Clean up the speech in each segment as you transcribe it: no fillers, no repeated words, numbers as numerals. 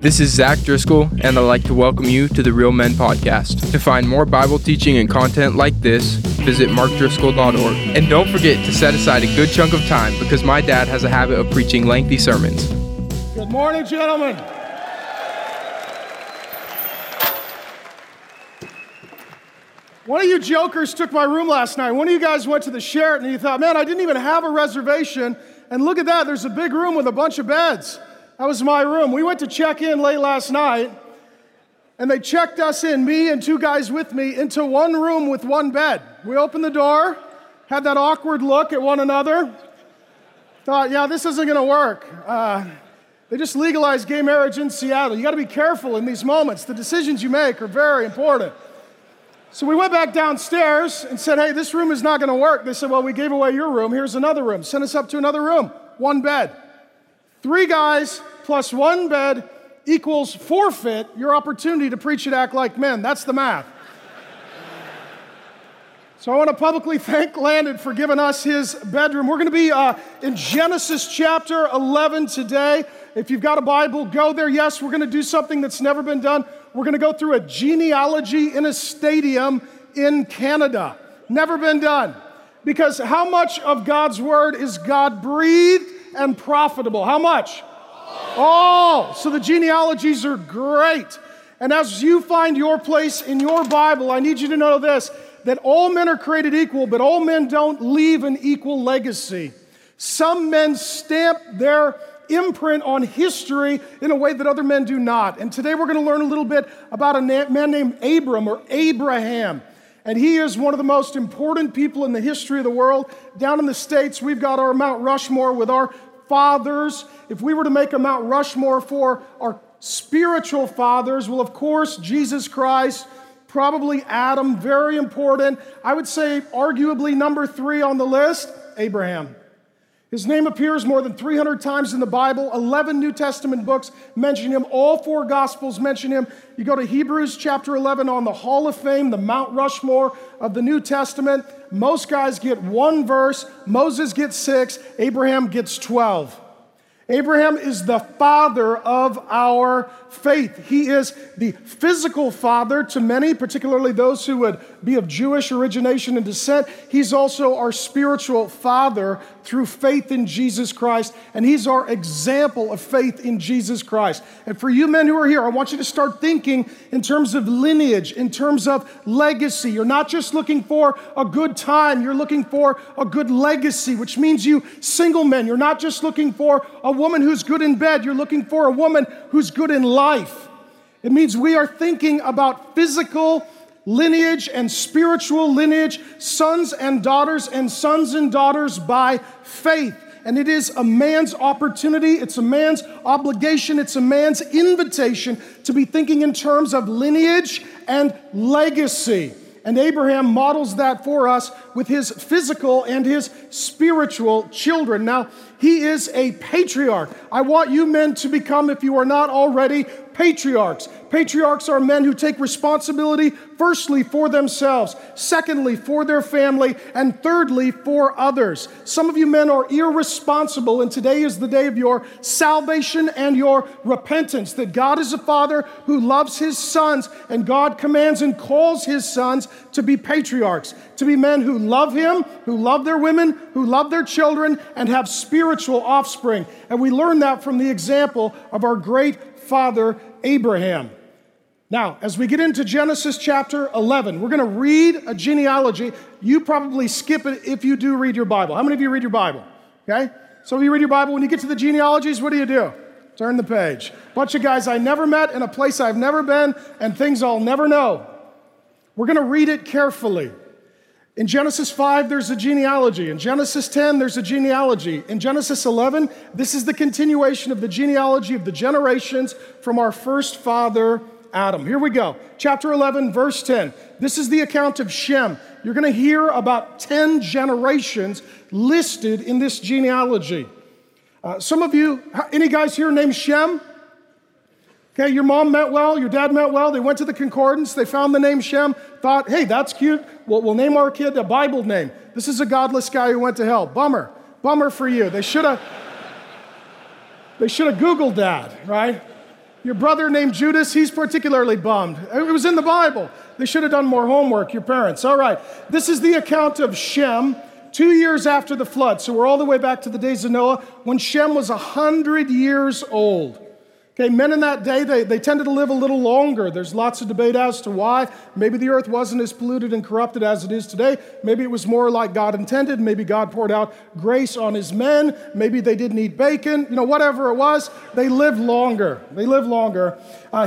This is Zach Driscoll, and I'd like to welcome you to the Real Men Podcast. To find more Bible teaching and content like this, visit markdriscoll.org. And don't forget to set aside a good chunk of time because my dad has a habit of preaching lengthy sermons. Good morning, gentlemen. One of you jokers took my room last night. One of you guys went to the Sheraton and you thought, man, I didn't even have a reservation. And look at that, there's a big room with a bunch of beds. That was my room. We went to check in late last night, and they checked us in, me and two guys with me, into one room with one bed. We opened the door, had that awkward look at one another, thought, yeah, this isn't going to work. They just legalized gay marriage in Seattle. You got to be careful in these moments. The decisions you make are very important. So we went back downstairs and said, hey, this room is not going to work. They said, well, we gave away your room. Here's another room. Send us up to another room, one bed. 3 guys plus 1 bed equals forfeit your opportunity to preach and act like men. That's the math. So I want to publicly thank Landon for giving us his bedroom. We're going to be in Genesis chapter 11 today. If you've got a Bible, go there. Yes, we're going to do something that's never been done. We're going to go through a genealogy in a stadium in Canada. Never been done. Because how much of God's word is God-breathed and profitable? How much? All. So the genealogies are great. And as you find your place in your Bible, I need you to know this, that all men are created equal, but all men don't leave an equal legacy. Some men stamp their imprint on history in a way that other men do not. And today we're going to learn a little bit about a man named Abraham. And he is one of the most important people in the history of the world. Down in the States, we've got our Mount Rushmore with our fathers. If we were to make a Mount Rushmore for our spiritual fathers, well, of course, Jesus Christ, probably Adam, very important. I would say arguably number 3 on the list, Abraham. His name appears more than 300 times in the Bible. 11 New Testament books mention him. All 4 Gospels mention him. You go to Hebrews chapter 11 on the Hall of Fame, the Mount Rushmore of the New Testament. Most guys get 1 verse. Moses gets 6. Abraham gets 12. Abraham is the father of our faith. He is the physical father to many, particularly those who would be of Jewish origination and descent. He's also our spiritual father through faith in Jesus Christ, and he's our example of faith in Jesus Christ. And for you men who are here, I want you to start thinking in terms of lineage, in terms of legacy. You're not just looking for a good time, you're looking for a good legacy, which means you single men, you're not just looking for a woman who's good in bed, you're looking for a woman who's good in life. It means we are thinking about physical lineage and spiritual lineage, sons and sons and daughters by faith. And it is a man's opportunity, it's a man's obligation, it's a man's invitation to be thinking in terms of lineage and legacy. And Abraham models that for us with his physical and his spiritual children. Now, he is a patriarch. I want you men to become, if you are not already, patriarchs. Patriarchs are men who take responsibility, firstly, for themselves, secondly, for their family, and thirdly, for others. Some of you men are irresponsible, and today is the day of your salvation and your repentance, that God is a father who loves his sons, and God commands and calls his sons to be patriarchs, to be men who love him, who love their women, who love their children, and have spiritual offspring. And we learn that from the example of our great father, Abraham. Now, as we get into Genesis chapter 11, we're going to read a genealogy. You probably skip it if you do read your Bible. How many of you read your Bible? Okay? So if you read your Bible, when you get to the genealogies, what do? Turn the page. Bunch of guys I never met in a place I've never been and things I'll never know. We're going to read it carefully. In Genesis 5, there's a genealogy. In Genesis 10, there's a genealogy. In Genesis 11, this is the continuation of the genealogy of the generations from our first father, Adam. Here we go. Chapter 11, verse 10. This is the account of Shem. You're going to hear about 10 generations listed in this genealogy. Some of you, any guys here named Shem? Okay, your mom meant well, your dad meant well, they went to the concordance, they found the name Shem, thought, hey, that's cute, we'll name our kid a Bible name. This is a godless guy who went to hell. Bummer. Bummer for you. They should have Googled that, right? Your brother named Judas, he's particularly bummed. It was in the Bible. They should have done more homework, your parents. All right. This is the account of Shem 2 years after the flood. So we're all the way back to the days of Noah when Shem was 100 years old. Okay, men in that day, they tended to live a little longer. There's lots of debate as to why. Maybe the earth wasn't as polluted and corrupted as it is today. Maybe it was more like God intended. Maybe God poured out grace on his men. Maybe they didn't eat bacon. You know, whatever it was, they lived longer. They lived longer.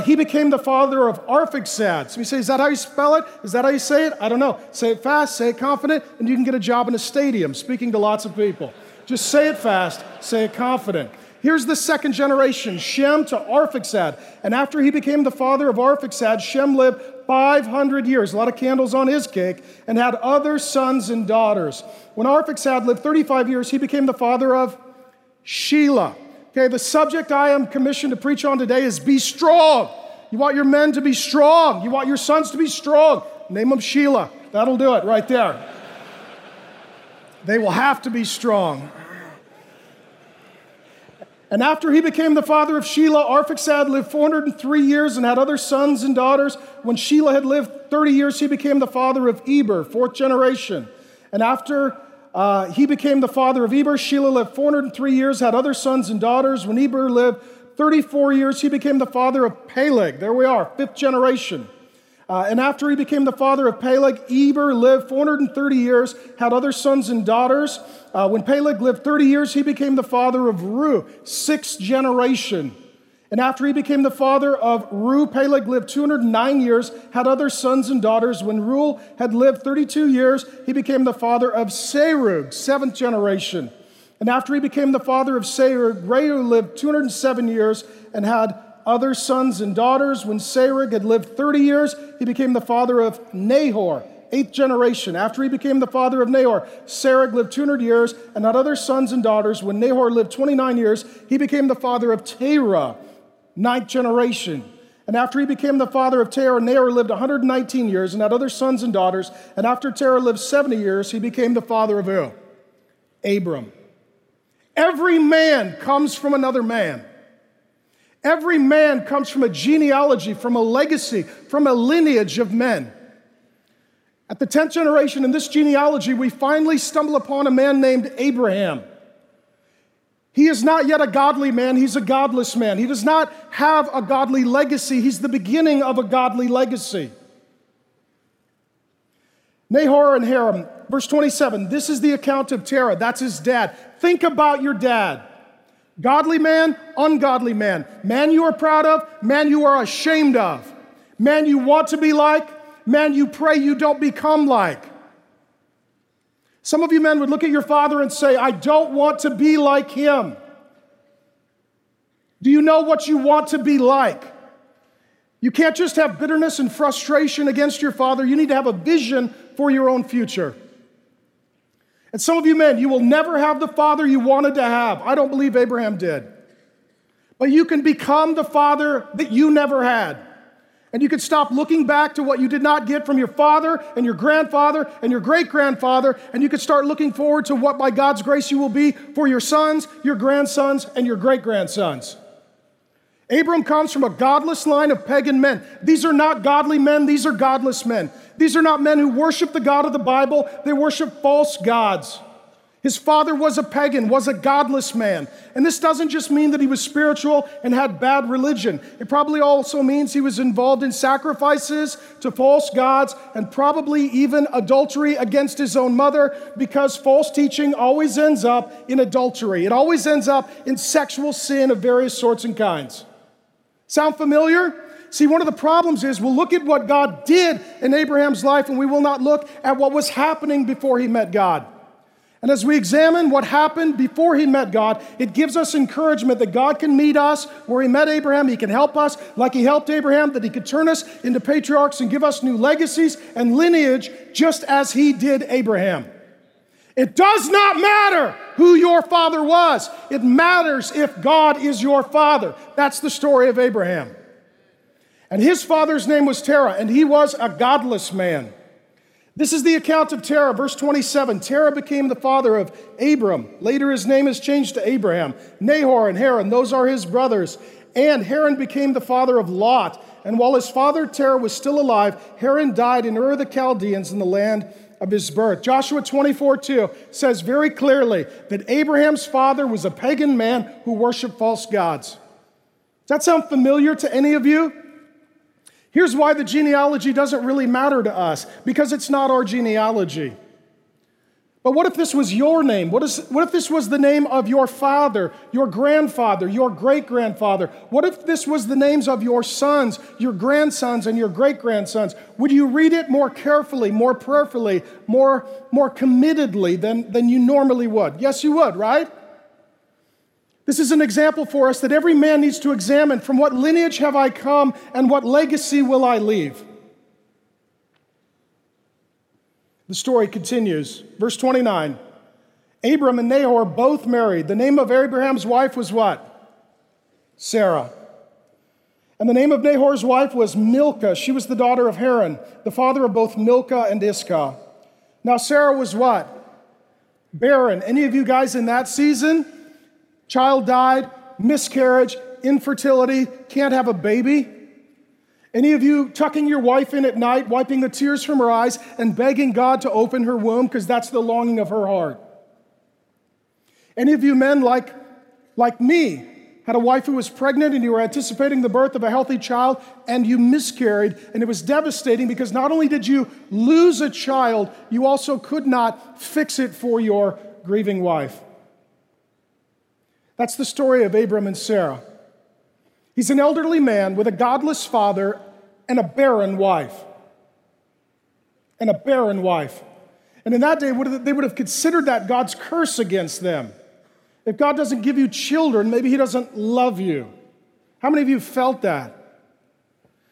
He became the father of Arphaxad. So we say, is that how you spell it? Is that how you say it? I don't know. Say it fast, say it confident, and you can get a job in a stadium speaking to lots of people. Just say it fast, say it confident. Here's the second generation, Shem to Arphaxad. And after he became the father of Arphaxad, Shem lived 500 years, a lot of candles on his cake, and had other sons and daughters. When Arphaxad lived 35 years, he became the father of Shelah. Okay, the subject I am commissioned to preach on today is be strong. You want your men to be strong. You want your sons to be strong. Name them Shelah. That'll do it right there. They will have to be strong. And after he became the father of Shelah, Arphaxad lived 403 years and had other sons and daughters. When Shelah had lived 30 years, he became the father of Eber, fourth generation. And after he became the father of Eber, Shelah lived 403 years, had other sons and daughters. When Eber lived 34 years, he became the father of Peleg. There we are, fifth generation. And after he became the father of Peleg, Eber lived 430 years, had other sons and daughters. When Peleg lived 30 years, he became the father of Reu, sixth generation. And after he became the father of Reu, Peleg lived 209 years, had other sons and daughters. When Reu had lived 32 years, he became the father of Serug, seventh generation. And after he became the father of Serug, Reu lived 207 years and had other sons and daughters. When Serug had lived 30 years, he became the father of Nahor, eighth generation. After he became the father of Nahor, Serug lived 200 years and had other sons and daughters. When Nahor lived 29 years, he became the father of Terah, ninth generation. And after he became the father of Terah, Nahor lived 119 years and had other sons and daughters. And after Terah lived 70 years, he became the father of who? Abram. Every man comes from another man. Every man comes from a genealogy, from a legacy, from a lineage of men. At the 10th generation in this genealogy, we finally stumble upon a man named Abraham. He is not yet a godly man, he's a godless man. He does not have a godly legacy. He's the beginning of a godly legacy. Nahor and Haran, verse 27, this is the account of Terah. That's his dad. Think about your dad. Godly man, ungodly man. Man you are proud of, man you are ashamed of. Man you want to be like, man you pray you don't become like. Some of you men would look at your father and say, I don't want to be like him. Do you know what you want to be like? You can't just have bitterness and frustration against your father. You need to have a vision for your own future. And some of you men, you will never have the father you wanted to have. I don't believe Abraham did. But you can become the father that you never had. And you can stop looking back to what you did not get from your father and your grandfather and your great-grandfather, and you can start looking forward to what, by God's grace, you will be for your sons, your grandsons, and your great-grandsons. Abram comes from a godless line of pagan men. These are not godly men, these are godless men. These are not men who worship the God of the Bible. They worship false gods. His father was a pagan, was a godless man. And this doesn't just mean that he was spiritual and had bad religion. It probably also means he was involved in sacrifices to false gods and probably even adultery against his own mother, because false teaching always ends up in adultery. It always ends up in sexual sin of various sorts and kinds. Sound familiar? See, one of the problems is we'll look at what God did in Abraham's life and we will not look at what was happening before he met God. And as we examine what happened before he met God, it gives us encouragement that God can meet us where he met Abraham. He can help us like he helped Abraham, that he could turn us into patriarchs and give us new legacies and lineage just as he did Abraham. It does not matter who your father was. It matters if God is your father. That's the story of Abraham. And his father's name was Terah, and he was a godless man. This is the account of Terah, verse 27. Terah became the father of Abram. Later his name is changed to Abraham. Nahor and Haran, those are his brothers. And Haran became the father of Lot. And while his father Terah was still alive, Haran died in Ur of the Chaldeans in the land of his birth. Joshua 24:2 says very clearly that Abraham's father was a pagan man who worshiped false gods. Does that sound familiar to any of you? Here's why the genealogy doesn't really matter to us, because it's not our genealogy. But what if this was your name? What if this was the name of your father, your grandfather, your great-grandfather? What if this was the names of your sons, your grandsons, and your great-grandsons? Would you read it more carefully, more prayerfully, more committedly than you normally would? Yes, you would, right? This is an example for us that every man needs to examine. From what lineage have I come, and what legacy will I leave? The story continues. Verse 29, Abram and Nahor both married. The name of Abraham's wife was what? Sarah. And the name of Nahor's wife was Milcah. She was the daughter of Haran, the father of both Milcah and Iscah. Now Sarah was what? Barren. Any of you guys in that season? Child died, miscarriage, infertility, can't have a baby. Any of you tucking your wife in at night, wiping the tears from her eyes, and begging God to open her womb because that's the longing of her heart? Any of you men like me had a wife who was pregnant and you were anticipating the birth of a healthy child and you miscarried, and it was devastating because not only did you lose a child, you also could not fix it for your grieving wife? That's the story of Abram and Sarah. He's an elderly man with a godless father and a barren wife. And a barren wife. And in that day, they would have considered that God's curse against them. If God doesn't give you children, maybe he doesn't love you. How many of you felt that?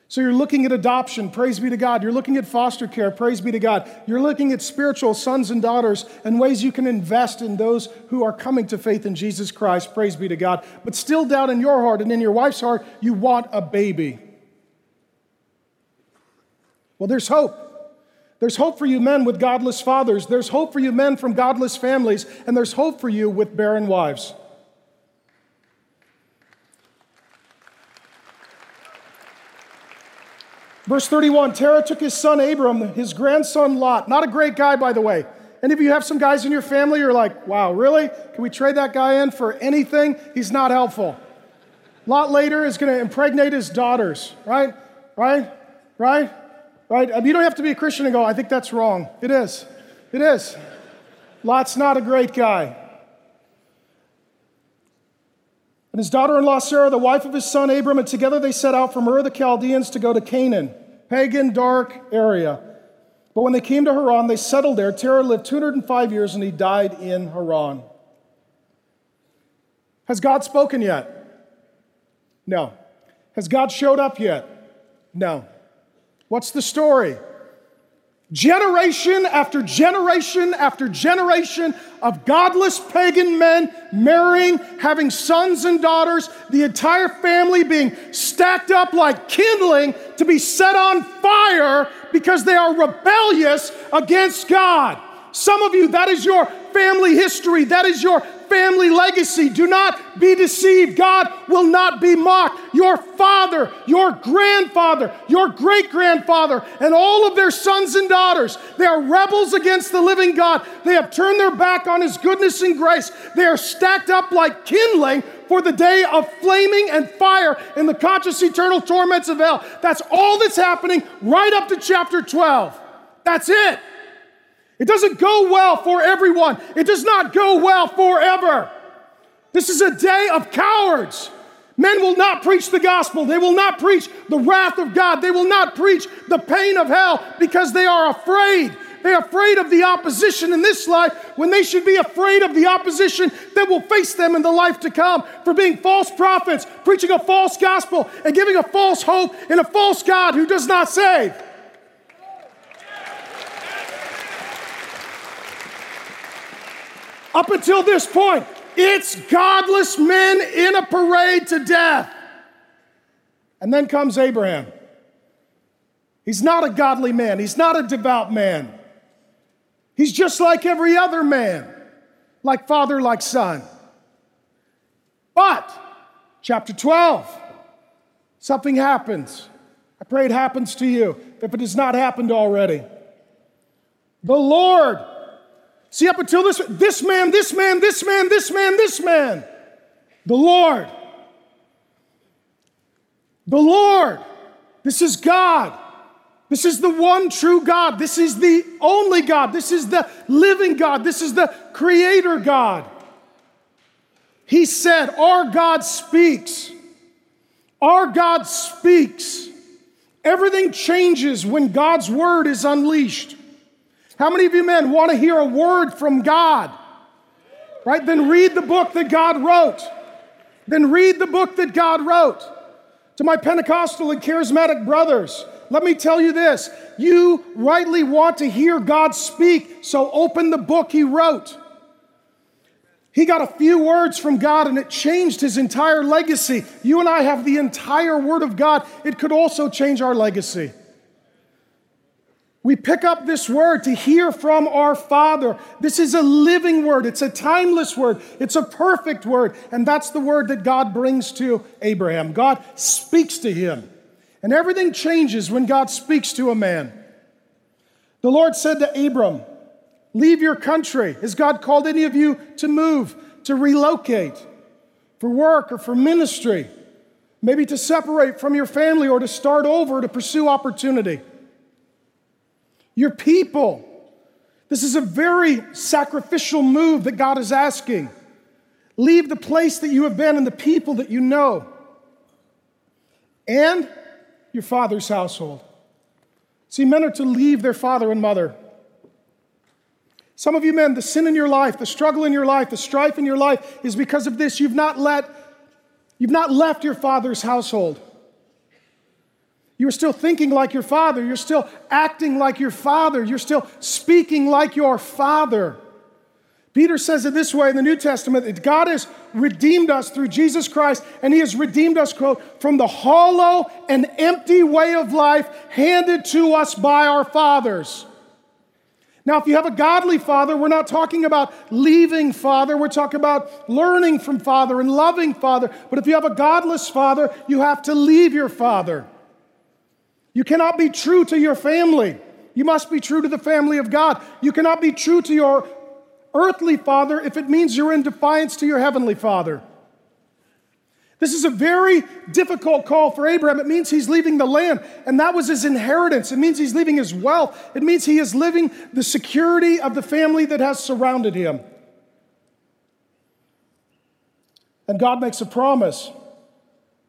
So you're looking at adoption, praise be to God. You're looking at foster care, praise be to God. You're looking at spiritual sons and daughters and ways you can invest in those who are coming to faith in Jesus Christ, praise be to God. But still down in your heart and in your wife's heart, you want a baby. Well, there's hope. There's hope for you men with godless fathers. There's hope for you men from godless families. And there's hope for you with barren wives. Verse 31, Terah took his son Abram, his grandson Lot. Not a great guy, by the way. Any of you have some guys in your family you're like, wow, really? Can we trade that guy in for anything? He's not helpful. Lot later is going to impregnate his daughters, right? Right? I mean, you don't have to be a Christian and go, I think that's wrong. It is. Lot's not a great guy. And his daughter-in-law Sarah, the wife of his son Abram, and together they set out from Ur of the Chaldeans to go to Canaan, pagan, dark area. But when they came to Haran, they settled there. Terah lived 205 years, and he died in Haran. Has God spoken yet? No. Has God showed up yet? No. What's the story? Generation after generation after generation of godless pagan men marrying, having sons and daughters, the entire family being stacked up like kindling to be set on fire because they are rebellious against God. Some of you, that is your family history. That is your family legacy. Do not be deceived. God will not be mocked. Your father, your grandfather, your great-grandfather, and all of their sons and daughters, they are rebels against the living God. They have turned their back on his goodness and grace. They are stacked up like kindling for the day of flaming and fire in the conscious eternal torments of hell. That's all that's happening right up to chapter 12. That's it. It doesn't go well for everyone. It does not go well forever. This is a day of cowards. Men will not preach the gospel. They will not preach the wrath of God. They will not preach the pain of hell because they are afraid. They are afraid of the opposition in this life when they should be afraid of the opposition that will face them in the life to come for being false prophets, preaching a false gospel, and giving a false hope in a false God who does not save. Up until this point, it's godless men in a parade to death. And then comes Abraham. He's not a godly man. He's not a devout man. He's just like every other man, like father, like son. But chapter 12, Something happens. I pray it happens to you, if it has not happened already. The Lord. See, up until this man. The Lord. The Lord. This is God. This is the one true God. This is the only God. This is the living God. This is the creator God. He said, our God speaks. Our God speaks. Everything changes when God's word is unleashed. How many of you men want to hear a word from God? Right? Then read the book that God wrote. Then read the book that God wrote. To my Pentecostal and charismatic brothers, let me tell you this. You rightly want to hear God speak, so open the book he wrote. He got a few words from God, and it changed his entire legacy. You and I have the entire Word of God. It could also change our legacy. We pick up this Word to hear from our Father. This is a living Word. It's a timeless Word. It's a perfect Word. And that's the Word that God brings to Abraham. God speaks to him. And everything changes when God speaks to a man. The Lord said to Abram, leave your country. Has God called any of you to move, to relocate for work or for ministry? Maybe to separate from your family or to start over to pursue opportunity. Your people. This is a very sacrificial move that God is asking. Leave the place that you have been and the people that you know. And your father's household. See, men are to leave their father and mother. Some of you men, the sin in your life, the struggle in your life, the strife in your life is because of this. You've not left your father's household. You're still thinking like your father. You're still acting like your father. You're still speaking like your father. Peter says it this way in the New Testament, that God has redeemed us through Jesus Christ, and he has redeemed us, quote, from the hollow and empty way of life handed to us by our fathers. Now, if you have a godly father, we're not talking about leaving father. We're talking about learning from father and loving father. But if you have a godless father, you have to leave your father. You cannot be true to your family. You must be true to the family of God. You cannot be true to your earthly father if it means you're in defiance to your heavenly father. This is a very difficult call for Abraham. It means he's leaving the land, and that was his inheritance. It means he's leaving his wealth. It means he is leaving the security of the family that has surrounded him. And God makes a promise.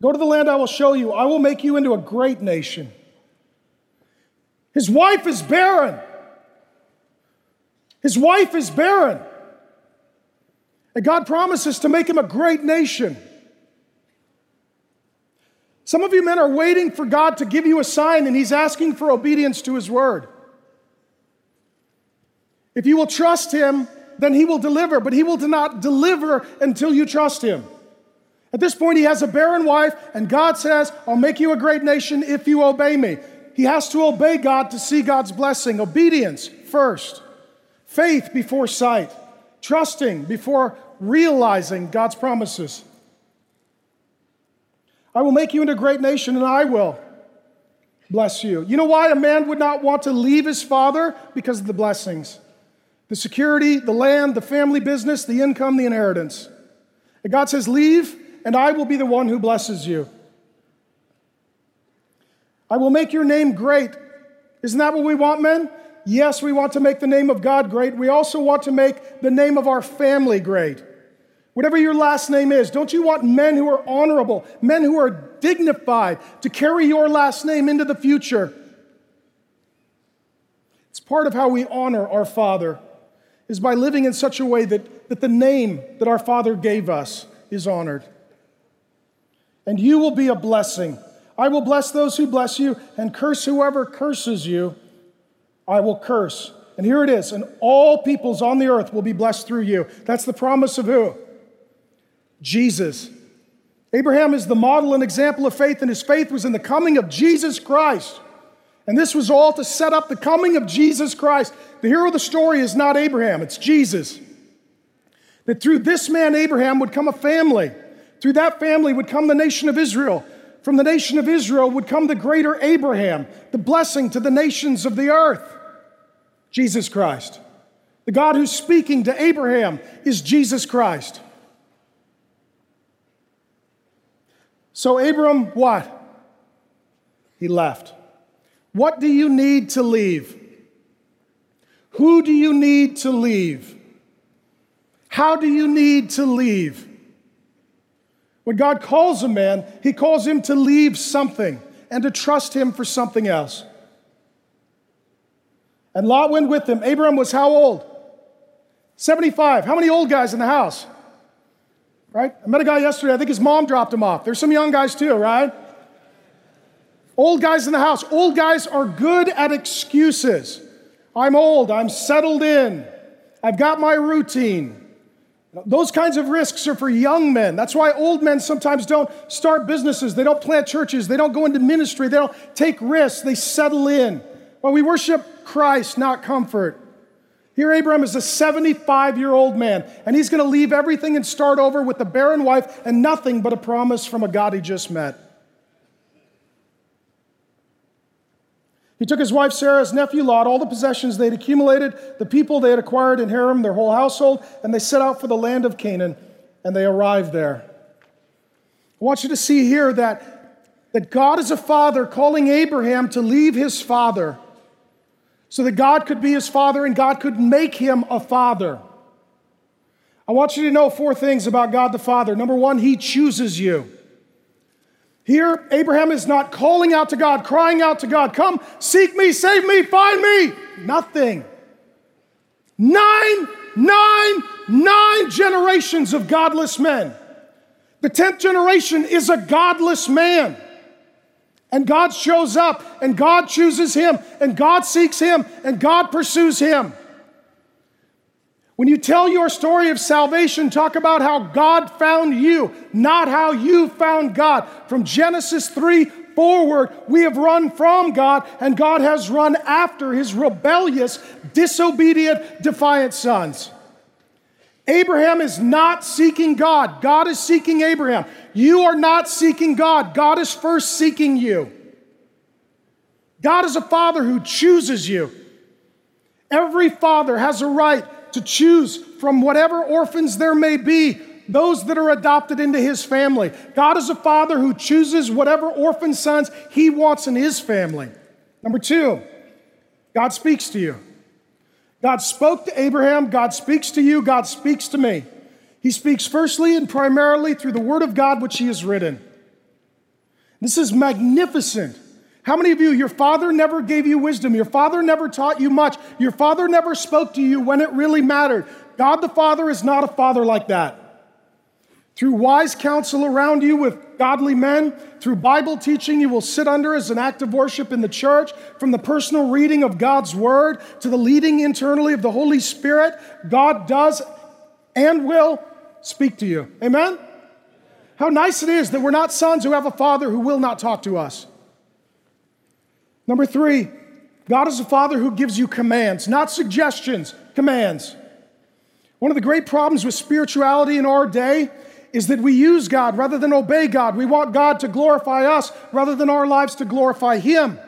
Go to the land I will show you. I will make you into a great nation. His wife is barren. His wife is barren. And God promises to make him a great nation. Some of you men are waiting for God to give you a sign, and he's asking for obedience to his word. If you will trust him, then he will deliver, but he will not deliver until you trust him. At this point, he has a barren wife, and God says, I'll make you a great nation if you obey me. He has to obey God to see God's blessing. Obedience first. Faith before sight. Trusting before realizing God's promises. I will make you into a great nation, and I will bless you. You know why a man would not want to leave his father? Because of the blessings. The security, the land, the family business, the income, the inheritance. And God says, leave, and I will be the one who blesses you. I will make your name great. Isn't that what we want, men? Yes, we want to make the name of God great. We also want to make the name of our family great. Whatever your last name is, don't you want men who are honorable, men who are dignified to carry your last name into the future? It's part of how we honor our Father, is by living in such a way that the name that our Father gave us is honored. And you will be a blessing. I will bless those who bless you and curse whoever curses you. I will curse. And here it is, and all peoples on the earth will be blessed through you. That's the promise of who? Jesus. Abraham is the model and example of faith, and his faith was in the coming of Jesus Christ. And this was all to set up the coming of Jesus Christ. The hero of the story is not Abraham, it's Jesus. That through this man, Abraham, would come a family. Through that family would come the nation of Israel. From the nation of Israel would come the greater Abraham, the blessing to the nations of the earth. Jesus Christ. The God who's speaking to Abraham is Jesus Christ. So Abram, what? He left. What do you need to leave? Who do you need to leave? How do you need to leave? When God calls a man, he calls him to leave something and to trust him for something else. And Lot went with him. Abram was how old? 75. How many old guys in the house? Right? I met a guy yesterday. I think his mom dropped him off. There's some young guys too, right? Old guys in the house. Old guys are good at excuses. I'm old. I'm settled in. I've got my routine. Those kinds of risks are for young men. That's why old men sometimes don't start businesses. They don't plant churches. They don't go into ministry. They don't take risks. They settle in. Well, we worship Christ, not comfort. Here Abram is a 75-year-old man, and he's going to leave everything and start over with a barren wife and nothing but a promise from a God he just met. He took his wife Sarah, his nephew Lot, all the possessions they'd accumulated, the people they had acquired in Haran, their whole household, and they set out for the land of Canaan, and they arrived there. I want you to see here that God is a father calling Abraham to leave his father so that God could be his father and God could make him a father. I want you to know four things about God the Father. Number one, he chooses you. Here, Abraham is not calling out to God, crying out to God, come, seek me, save me, find me. Nothing. Nine generations of godless men. The 10th generation is a godless man. And God shows up, and God chooses him, and God seeks him, and God pursues him. When you tell your story of salvation, talk about how God found you, not how you found God. From Genesis 3 forward, we have run from God, and God has run after his rebellious, disobedient, defiant sons. Abraham is not seeking God. God is seeking Abraham. You are not seeking God. God is first seeking you. God is a father who chooses you. Every father has a right to choose from whatever orphans there may be, those that are adopted into his family. God is a father who chooses whatever orphan sons he wants in his family. Number two, God speaks to you. God spoke to Abraham, God speaks to you, God speaks to me. He speaks firstly and primarily through the word of God which he has written. This is magnificent. How many of you, your father never gave you wisdom, your father never taught you much, your father never spoke to you when it really mattered? God the Father is not a father like that. Through wise counsel around you with godly men, through Bible teaching you will sit under as an act of worship in the church, from the personal reading of God's word to the leading internally of the Holy Spirit, God does and will speak to you. Amen? How nice it is that we're not sons who have a father who will not talk to us. Number three, God is a father who gives you commands, not suggestions, commands. One of the great problems with spirituality in our day is that we use God rather than obey God. We want God to glorify us rather than our lives to glorify him.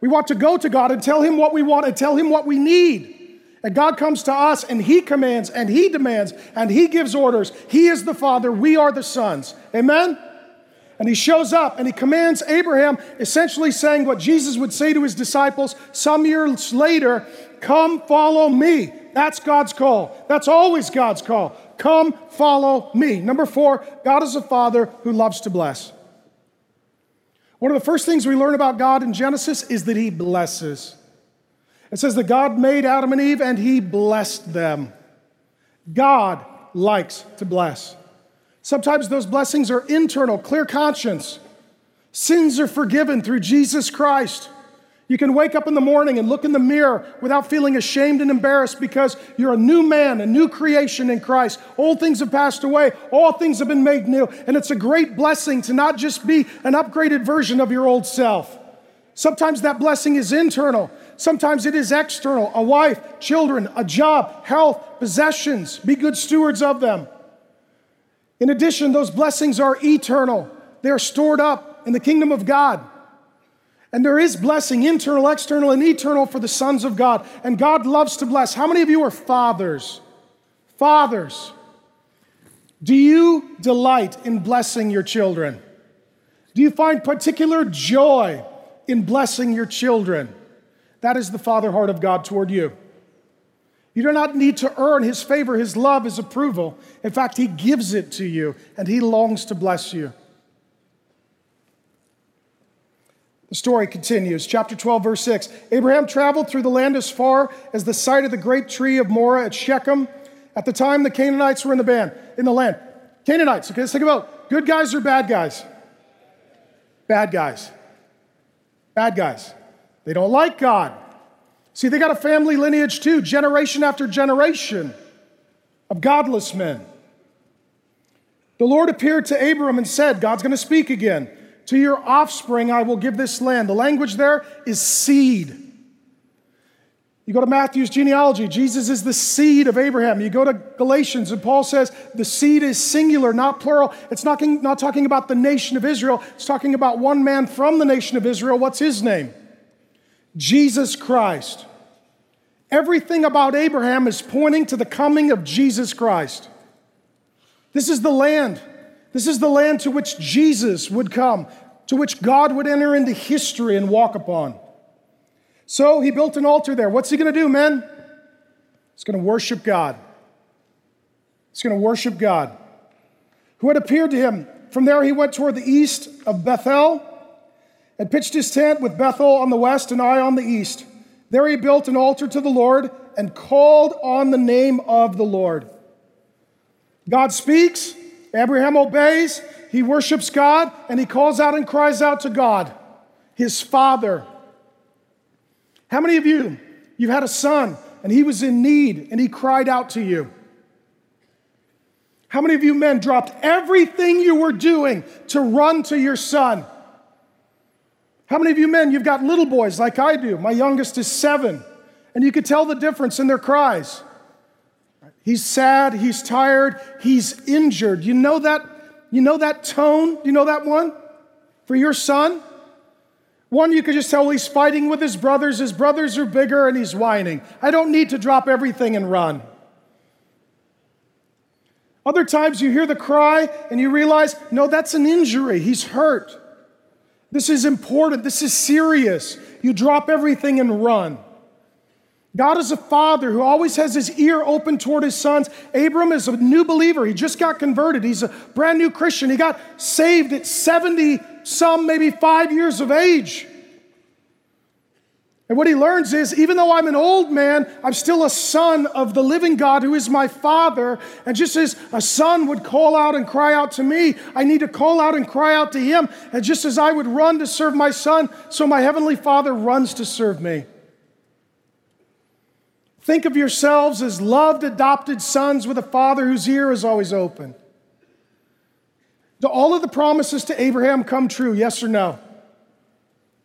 We want to go to God and tell him what we want and tell him what we need. And God comes to us and he commands and he demands and he gives orders. He is the Father. We are the sons. Amen? And he shows up and he commands Abraham, essentially saying what Jesus would say to his disciples some years later, come follow me. That's God's call. That's always God's call. Come, follow me. Number four, God is a father who loves to bless. One of the first things we learn about God in Genesis is that he blesses. It says that God made Adam and Eve and he blessed them. God likes to bless. Sometimes those blessings are internal, clear conscience. Sins are forgiven through Jesus Christ. You can wake up in the morning and look in the mirror without feeling ashamed and embarrassed because you're a new man, a new creation in Christ. Old things have passed away. All things have been made new. And it's a great blessing to not just be an upgraded version of your old self. Sometimes that blessing is internal. Sometimes it is external. A wife, children, a job, health, possessions. Be good stewards of them. In addition, those blessings are eternal. They are stored up. in the kingdom of God. And there is blessing, internal, external, and eternal for the sons of God. And God loves to bless. How many of you are fathers? Fathers, do you delight in blessing your children? Do you find particular joy in blessing your children? That is the father heart of God toward you. You do not need to earn His favor, His love, His approval. In fact, He gives it to you, and He longs to bless you. The story continues, chapter 12, verse 6. Abraham traveled through the land as far as the site of the great tree of Moreh at Shechem. At the time, the Canaanites were in the land. Canaanites, okay, let's think about good guys or bad guys? Bad guys. Bad guys. They don't like God. See, they got a family lineage too, generation after generation of godless men. The Lord appeared to Abram and said, God's going to speak again. To your offspring, I will give this land. The language there is seed. You go to Matthew's genealogy, Jesus is the seed of Abraham. You go to Galatians, and Paul says the seed is singular, not plural. It's not talking about the nation of Israel. It's talking about one man from the nation of Israel. What's his name? Jesus Christ. Everything about Abraham is pointing to the coming of Jesus Christ. This is the land. This is the land to which Jesus would come, to which God would enter into history and walk upon. So he built an altar there. What's he going to do, men? He's going to worship God. He's going to worship God, who had appeared to him. From there he went toward the east of Bethel and pitched his tent with Bethel on the west and Ai on the east. There he built an altar to the Lord and called on the name of the Lord. God speaks. Abraham obeys, he worships God, and he calls out and cries out to God, his father. How many of you, you've had a son, and he was in need, and he cried out to you? How many of you men dropped everything you were doing to run to your son? How many of you men, you've got little boys like I do? My youngest is 7, and you could tell the difference in their cries. He's sad, he's tired, he's injured. You know that tone? You know that one? For your son? One you could just tell he's fighting with his brothers are bigger, and he's whining. I don't need to drop everything and run. Other times you hear the cry and you realize, no, that's an injury. He's hurt. This is important. This is serious. You drop everything and run. God is a father who always has his ear open toward his sons. Abram is a new believer. He just got converted. He's a brand new Christian. He got saved at 70-some, maybe 5 years of age. And what he learns is, even though I'm an old man, I'm still a son of the living God who is my father. And just as a son would call out and cry out to me, I need to call out and cry out to him. And just as I would run to serve my son, so my heavenly father runs to serve me. Think of yourselves as loved, adopted sons with a father whose ear is always open. Do all of the promises to Abraham come true, yes or no?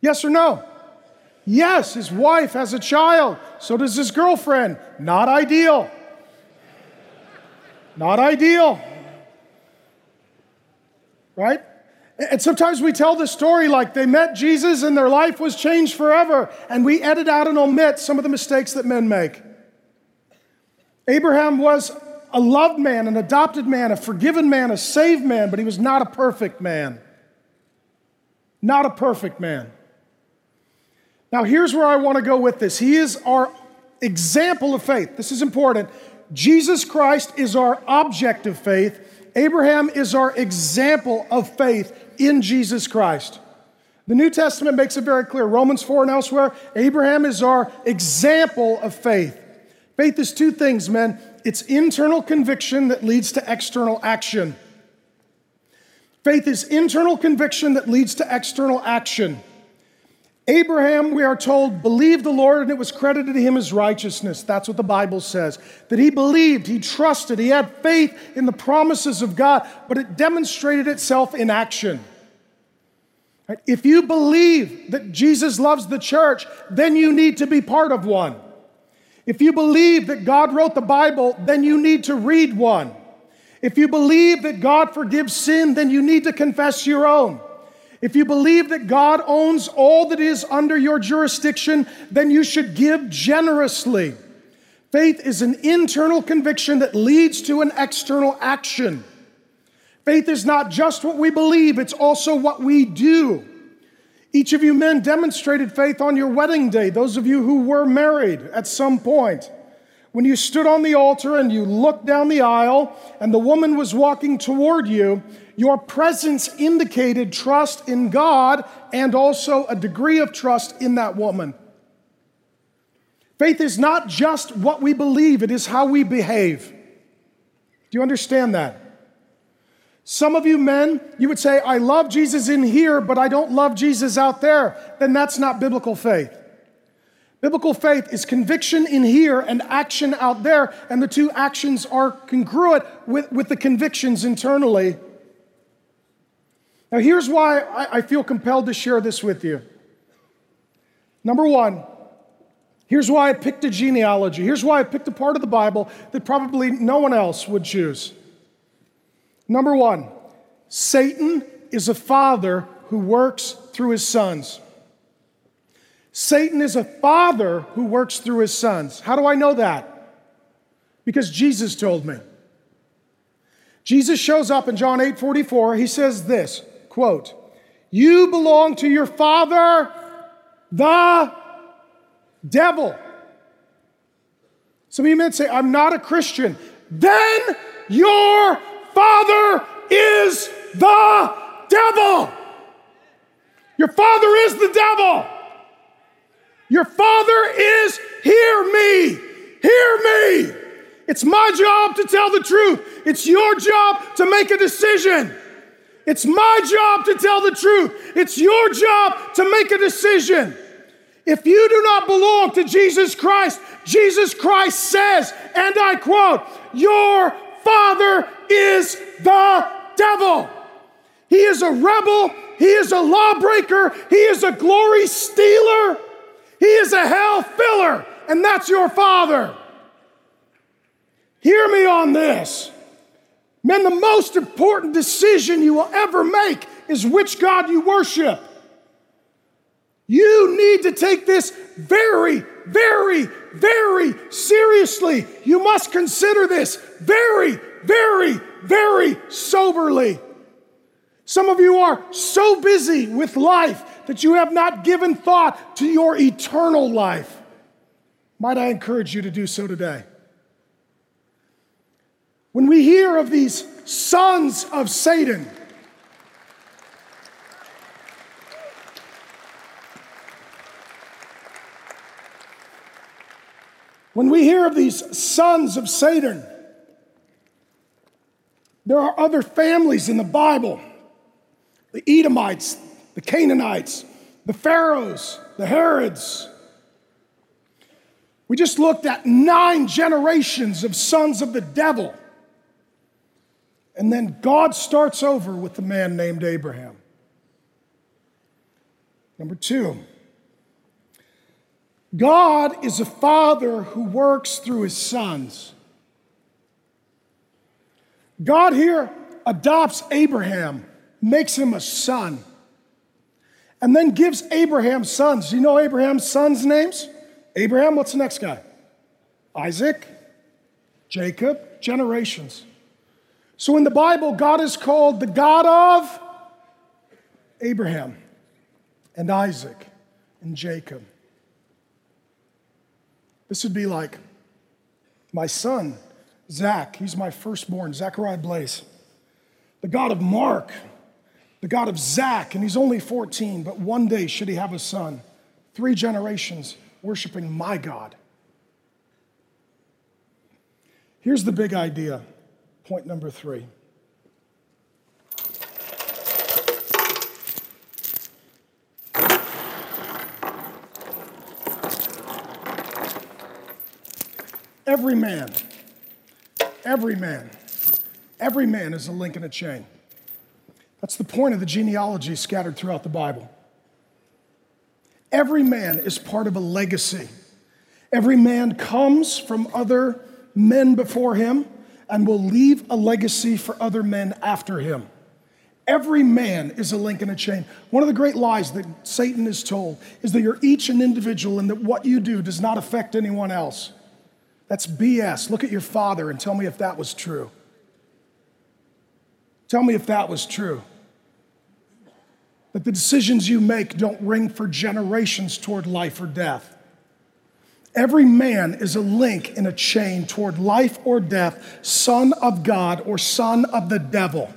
Yes or no? Yes, his wife has a child. So does his girlfriend. Not ideal. Not ideal. Right? And sometimes we tell the story like they met Jesus and their life was changed forever. And we edit out and omit some of the mistakes that men make. Abraham was a loved man, an adopted man, a forgiven man, a saved man, but he was not a perfect man. Not a perfect man. Now, here's where I want to go with this. He is our example of faith. This is important. Jesus Christ is our object of faith. Abraham is our example of faith in Jesus Christ. The New Testament makes it very clear. Romans 4 and elsewhere, Abraham is our example of faith. Faith is two things, men. It's internal conviction that leads to external action. Faith is internal conviction that leads to external action. Abraham, we are told, believed the Lord and it was credited to him as righteousness. That's what the Bible says. That he believed, he trusted, he had faith in the promises of God, but it demonstrated itself in action. If you believe that Jesus loves the church, then you need to be part of one. If you believe that God wrote the Bible, then you need to read one. If you believe that God forgives sin, then you need to confess your own. If you believe that God owns all that is under your jurisdiction, then you should give generously. Faith is an internal conviction that leads to an external action. Faith is not just what we believe, it's also what we do. Each of you men demonstrated faith on your wedding day, those of you who were married at some point. When you stood on the altar and you looked down the aisle and the woman was walking toward you, your presence indicated trust in God and also a degree of trust in that woman. Faith is not just what we believe, it is how we behave. Do you understand that? Some of you men, you would say, I love Jesus in here, but I don't love Jesus out there. Then that's not biblical faith. Biblical faith is conviction in here and action out there, and the two actions are congruent with the convictions internally. Now, here's why I feel compelled to share this with you. Number one, here's why I picked a genealogy. Here's why I picked a part of the Bible that probably no one else would choose. Number one, Satan is a father who works through his sons. Satan is a father who works through his sons. How do I know that? Because Jesus told me. Jesus shows up in John 8:44. He says this, quote, "You belong to your father, the devil." Some of you may say, I'm not a Christian. Then your father is the devil. Your father is the devil. Your father is, hear me, hear me. It's my job to tell the truth. It's your job to make a decision. It's my job to tell the truth. It's your job to make a decision. If you do not belong to Jesus Christ says, and I quote, your father is the devil. He is a rebel. He is a lawbreaker. He is a glory stealer. He is a hell filler, and that's your father. Hear me on this. Men, the most important decision you will ever make is which God you worship. You need to take this very, very, very seriously. You must consider this very, very, very soberly. Some of you are so busy with life that you have not given thought to your eternal life. Might I encourage you to do so today? When we hear of these sons of Satan, there are other families in the Bible, the Edomites, the Canaanites, the Pharaohs, the Herods. We just looked at 9 generations of sons of the devil. And then God starts over with a man named Abraham. Number two, God is a father who works through his sons. God here adopts Abraham, makes him a son, and then gives Abraham sons. Do you know Abraham's sons' names? Abraham, what's the next guy? Isaac, Jacob, generations. So in the Bible, God is called the God of Abraham and Isaac and Jacob. This would be like my son, Zach. He's my firstborn, Zachariah Blaze. The God of Mark, the God of Zach, and he's only 14, but one day should he have a son. 3 generations worshiping my God. Here's the big idea, point number 3. Every man is a link in a chain. That's the point of the genealogy scattered throughout the Bible. Every man is part of a legacy. Every man comes from other men before him and will leave a legacy for other men after him. Every man is a link in a chain. One of the great lies that Satan is told is that you're each an individual and that what you do does not affect anyone else. That's BS. Look at your father and tell me if that was true. Tell me if that was true. That the decisions you make don't ring for generations toward life or death. Every man is a link in a chain toward life or death, son of God or son of the devil.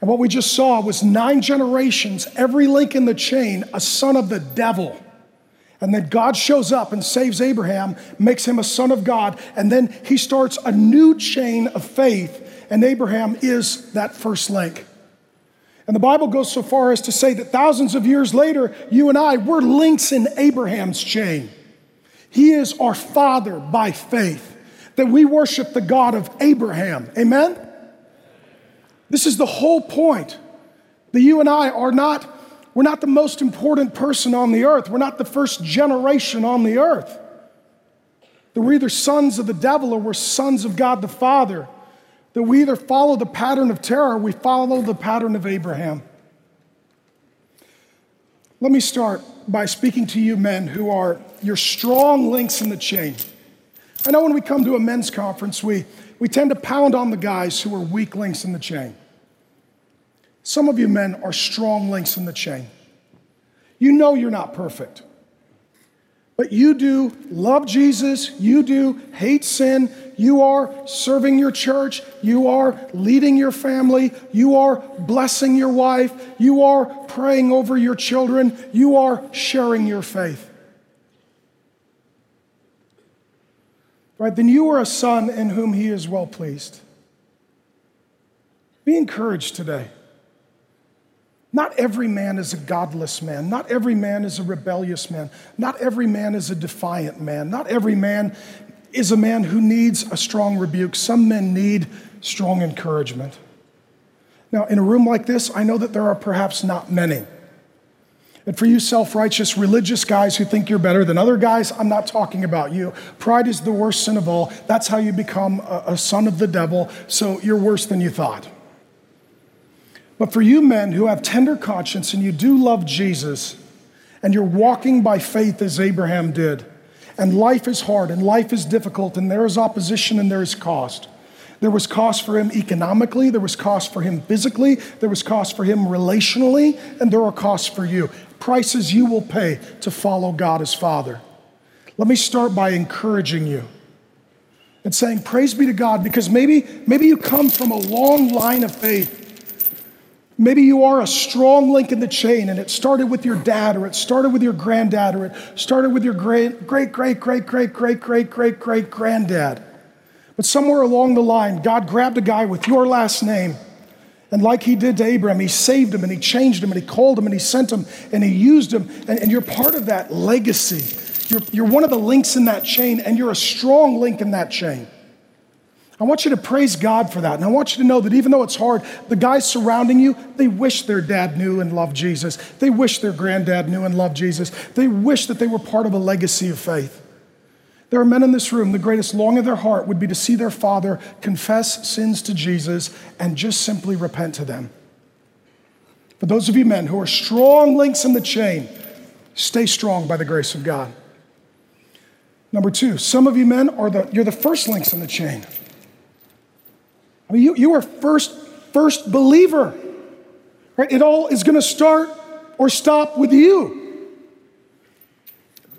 And what we just saw was 9 generations, every link in the chain, a son of the devil. And then God shows up and saves Abraham, makes him a son of God, and then he starts a new chain of faith, and Abraham is that first link. And the Bible goes so far as to say that thousands of years later, you and I, we're links in Abraham's chain. He is our father by faith, that we worship the God of Abraham. Amen? This is the whole point, that you and I are not, we're not the most important person on the earth. We're not the first generation on the earth. That we're either sons of the devil or we're sons of God the Father. That we either follow the pattern of Terah or we follow the pattern of Abraham. Let me start by speaking to you men who are your strong links in the chain. I know when we come to a men's conference, we tend to pound on the guys who are weak links in the chain. Some of you men are strong links in the chain. You know you're not perfect, but you do love Jesus, you do hate sin, you are serving your church, you are leading your family, you are blessing your wife, you are praying over your children, you are sharing your faith. Right, then you are a son in whom he is well pleased. Be encouraged today. Not every man is a godless man. Not every man is a rebellious man. Not every man is a defiant man. Not every man is a man who needs a strong rebuke. Some men need strong encouragement. Now, in a room like this, I know that there are perhaps not many. And for you self-righteous, religious guys who think you're better than other guys, I'm not talking about you. Pride is the worst sin of all. That's how you become a son of the devil, so you're worse than you thought. But for you men who have tender conscience and you do love Jesus, and you're walking by faith as Abraham did, and life is hard and life is difficult and there is opposition and there is cost. There was cost for him economically, there was cost for him physically, there was cost for him relationally, and there are costs for you. Prices you will pay to follow God as Father. Let me start by encouraging you and saying, praise be to God, because maybe you come from a long line of faith. Maybe you are a strong link in the chain, and it started with your dad, or it started with your granddad, or it started with your great-great-great-great-great-great-great-great-great-granddad. But somewhere along the line, God grabbed a guy with your last name. And like he did to Abraham, he saved him and he changed him and he called him and he sent him and he used him. And you're part of that legacy. You're one of the links in that chain, and you're a strong link in that chain. I want you to praise God for that. And I want you to know that even though it's hard, the guys surrounding you, they wish their dad knew and loved Jesus. They wish their granddad knew and loved Jesus. They wish that they were part of a legacy of faith. There are men in this room, the greatest longing of their heart would be to see their father confess sins to Jesus and just simply repent to them. For those of you men who are strong links in the chain, stay strong by the grace of God. Number two, some of you men, you're the first links in the chain. I mean, you are first believer, right? It all is gonna start or stop with you.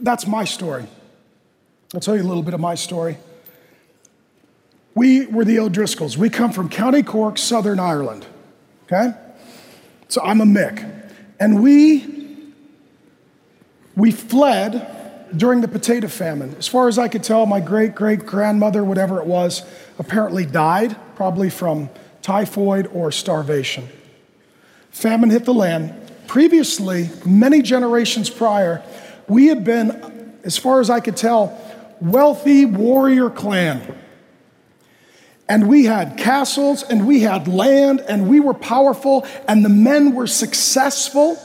That's my story. I'll tell you a little bit of my story. We were the O'Driscolls. We come from County Cork, Southern Ireland, okay? So I'm a Mick. And we fled during the potato famine. As far as I could tell, my great-great-grandmother, whatever it was, apparently died, probably from typhoid or starvation. Famine hit the land. Previously, many generations prior, we had been, as far as I could tell, wealthy warrior clan. And we had castles and we had land and we were powerful and the men were successful.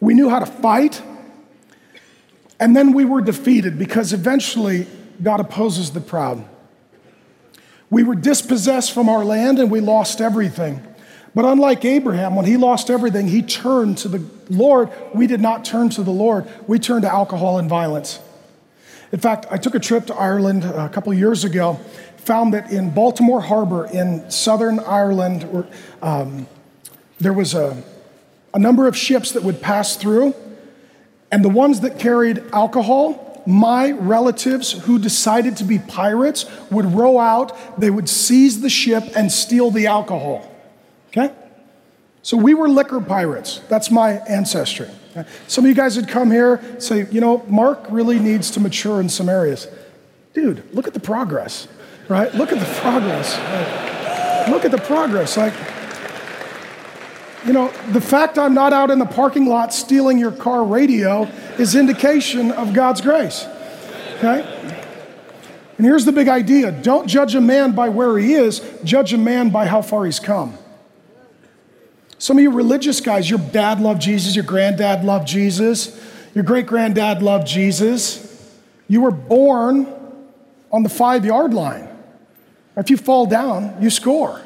We knew how to fight. And then we were defeated because eventually God opposes the proud. We were dispossessed from our land and we lost everything. But unlike Abraham, when he lost everything, he turned to the Lord. We did not turn to the Lord. We turned to alcohol and violence. In fact, I took a trip to Ireland a couple years ago, found that in Baltimore Harbor in southern Ireland, there was a number of ships that would pass through. And the ones that carried alcohol, my relatives who decided to be pirates would row out, they would seize the ship and steal the alcohol. Okay? So we were liquor pirates. That's my ancestry. Okay? Some of you guys would come here and say, you know, Mark really needs to mature in some areas. Dude, look at the progress, right? Look at the progress. Right? Look at the progress. Like, you know, the fact I'm not out in the parking lot stealing your car radio is indication of God's grace, okay? And here's the big idea. Don't judge a man by where he is. Judge a man by how far he's come. Some of you religious guys, your dad loved Jesus, your granddad loved Jesus, your great-granddad loved Jesus. You were born on the 5-yard line. If you fall down, you score,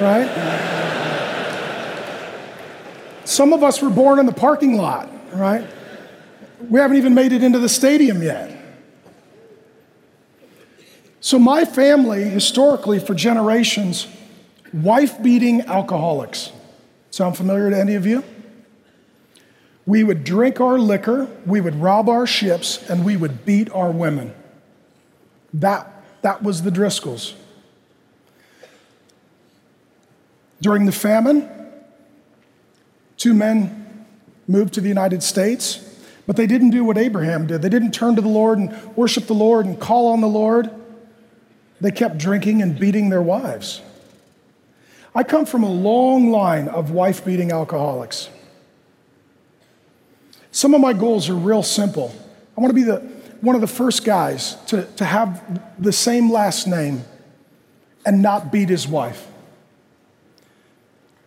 right? Some of us were born in the parking lot, right? We haven't even made it into the stadium yet. So my family, historically, for generations, wife-beating alcoholics. Sound familiar to any of you? We would drink our liquor, we would rob our ships, and we would beat our women. That was the Driscolls. During the famine, 2 men moved to the United States, but they didn't do what Abraham did. They didn't turn to the Lord and worship the Lord and call on the Lord. They kept drinking and beating their wives. I come from a long line of wife-beating alcoholics. Some of my goals are real simple. I want to be one of the first guys to have the same last name and not beat his wife.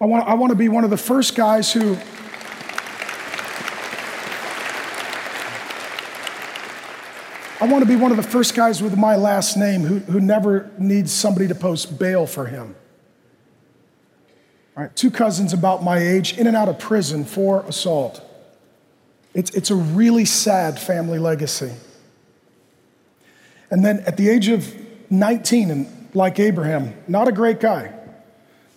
I want to be one of the first guys who... I want to be one of the first guys with my last name who never needs somebody to post bail for him. All right, 2 cousins about my age, in and out of prison for assault. It's a really sad family legacy. And then at the age of 19, and like Abraham, not a great guy,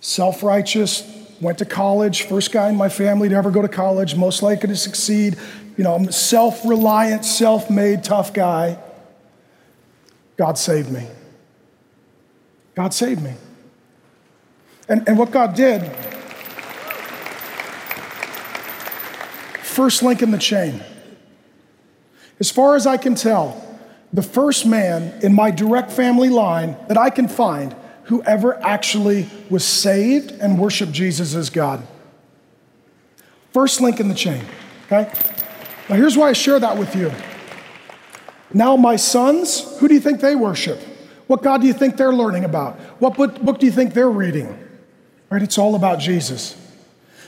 self-righteous, went to college, first guy in my family to ever go to college, most likely to succeed. You know, I'm a self-reliant, self-made, tough guy. God saved me. God saved me. And what God did, first link in the chain. As far as I can tell, the first man in my direct family line that I can find who ever actually was saved and worshiped Jesus as God. First link in the chain, okay? Now here's why I share that with you. Now my sons, who do you think they worship? What God do you think they're learning about? What book do you think they're reading? Right? It's all about Jesus.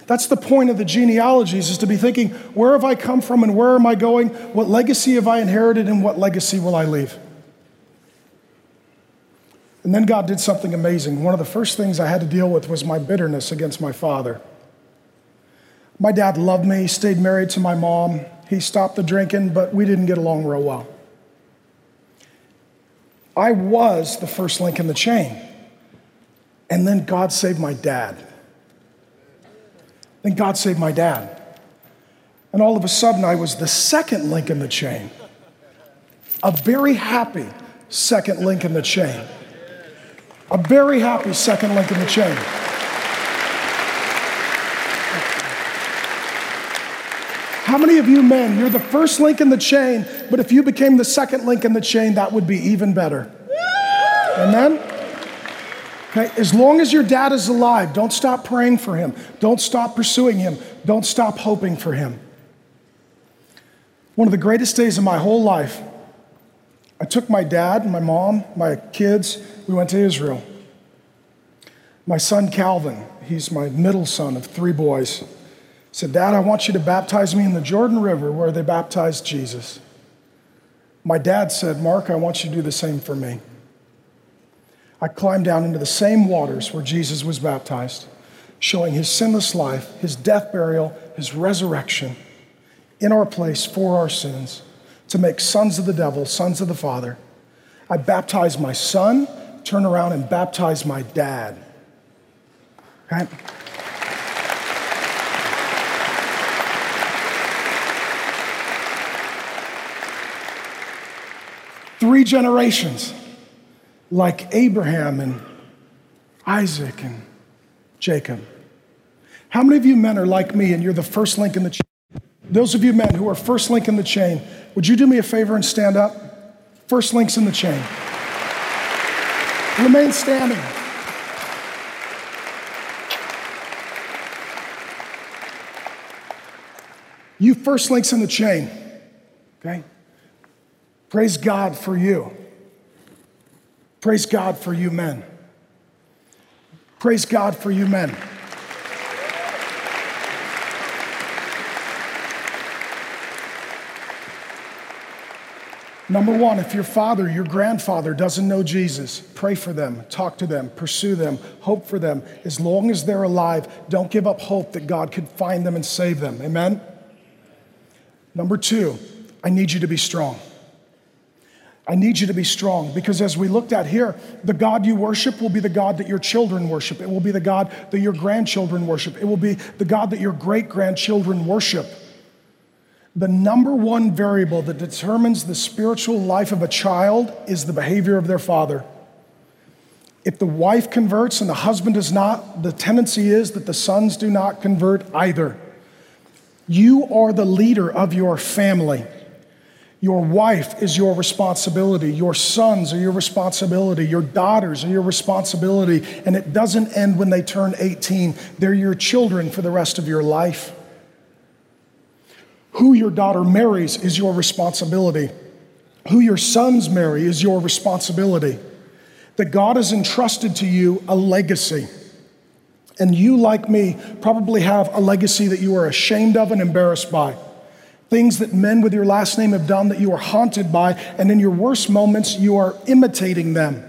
That's the point of the genealogies, is to be thinking, where have I come from and where am I going? What legacy have I inherited and what legacy will I leave? And then God did something amazing. One of the first things I had to deal with was my bitterness against my father. My dad loved me, stayed married to my mom. He stopped the drinking, but we didn't get along real well. I was the first link in the chain. And then God saved my dad. Then God saved my dad. And all of a sudden, I was the second link in the chain. A very happy second link in the chain. A very happy second link in the chain. How many of you men, you're the first link in the chain, but if you became the second link in the chain, that would be even better. Amen? Okay, as long as your dad is alive, don't stop praying for him. Don't stop pursuing him. Don't stop hoping for him. One of the greatest days of my whole life, I took my dad, my mom, my kids, we went to Israel. My son Calvin, he's my middle son of 3 boys, said, Dad, I want you to baptize me in the Jordan River where they baptized Jesus. My dad said, Mark, I want you to do the same for me. I climbed down into the same waters where Jesus was baptized, showing his sinless life, his death, burial, his resurrection in our place for our sins to make sons of the devil, sons of the Father. I baptized my son, turn around and baptize my dad. Okay? Three generations, like Abraham and Isaac and Jacob. How many of you men are like me and you're the first link in the chain? Those of you men who are first link in the chain, would you do me a favor and stand up? First links in the chain. Remain standing. You first links in the chain, okay? Praise God for you. Praise God for you men. Praise God for you men. Number one, if your father, your grandfather doesn't know Jesus, pray for them, talk to them, pursue them, hope for them. As long as they're alive, don't give up hope that God could find them and save them. Amen? Number two, I need you to be strong. I need you to be strong, because as we looked at here, the God you worship will be the God that your children worship. It will be the God that your grandchildren worship. It will be the God that your great-grandchildren worship. The number one variable that determines the spiritual life of a child is the behavior of their father. If the wife converts and the husband does not, the tendency is that the sons do not convert either. You are the leader of your family. Your wife is your responsibility. Your sons are your responsibility. Your daughters are your responsibility. And it doesn't end when they turn 18. They're your children for the rest of your life. Who your daughter marries is your responsibility. Who your sons marry is your responsibility. That God has entrusted to you a legacy. And you, like me, probably have a legacy that you are ashamed of and embarrassed by. Things that men with your last name have done that you are haunted by, and in your worst moments, you are imitating them.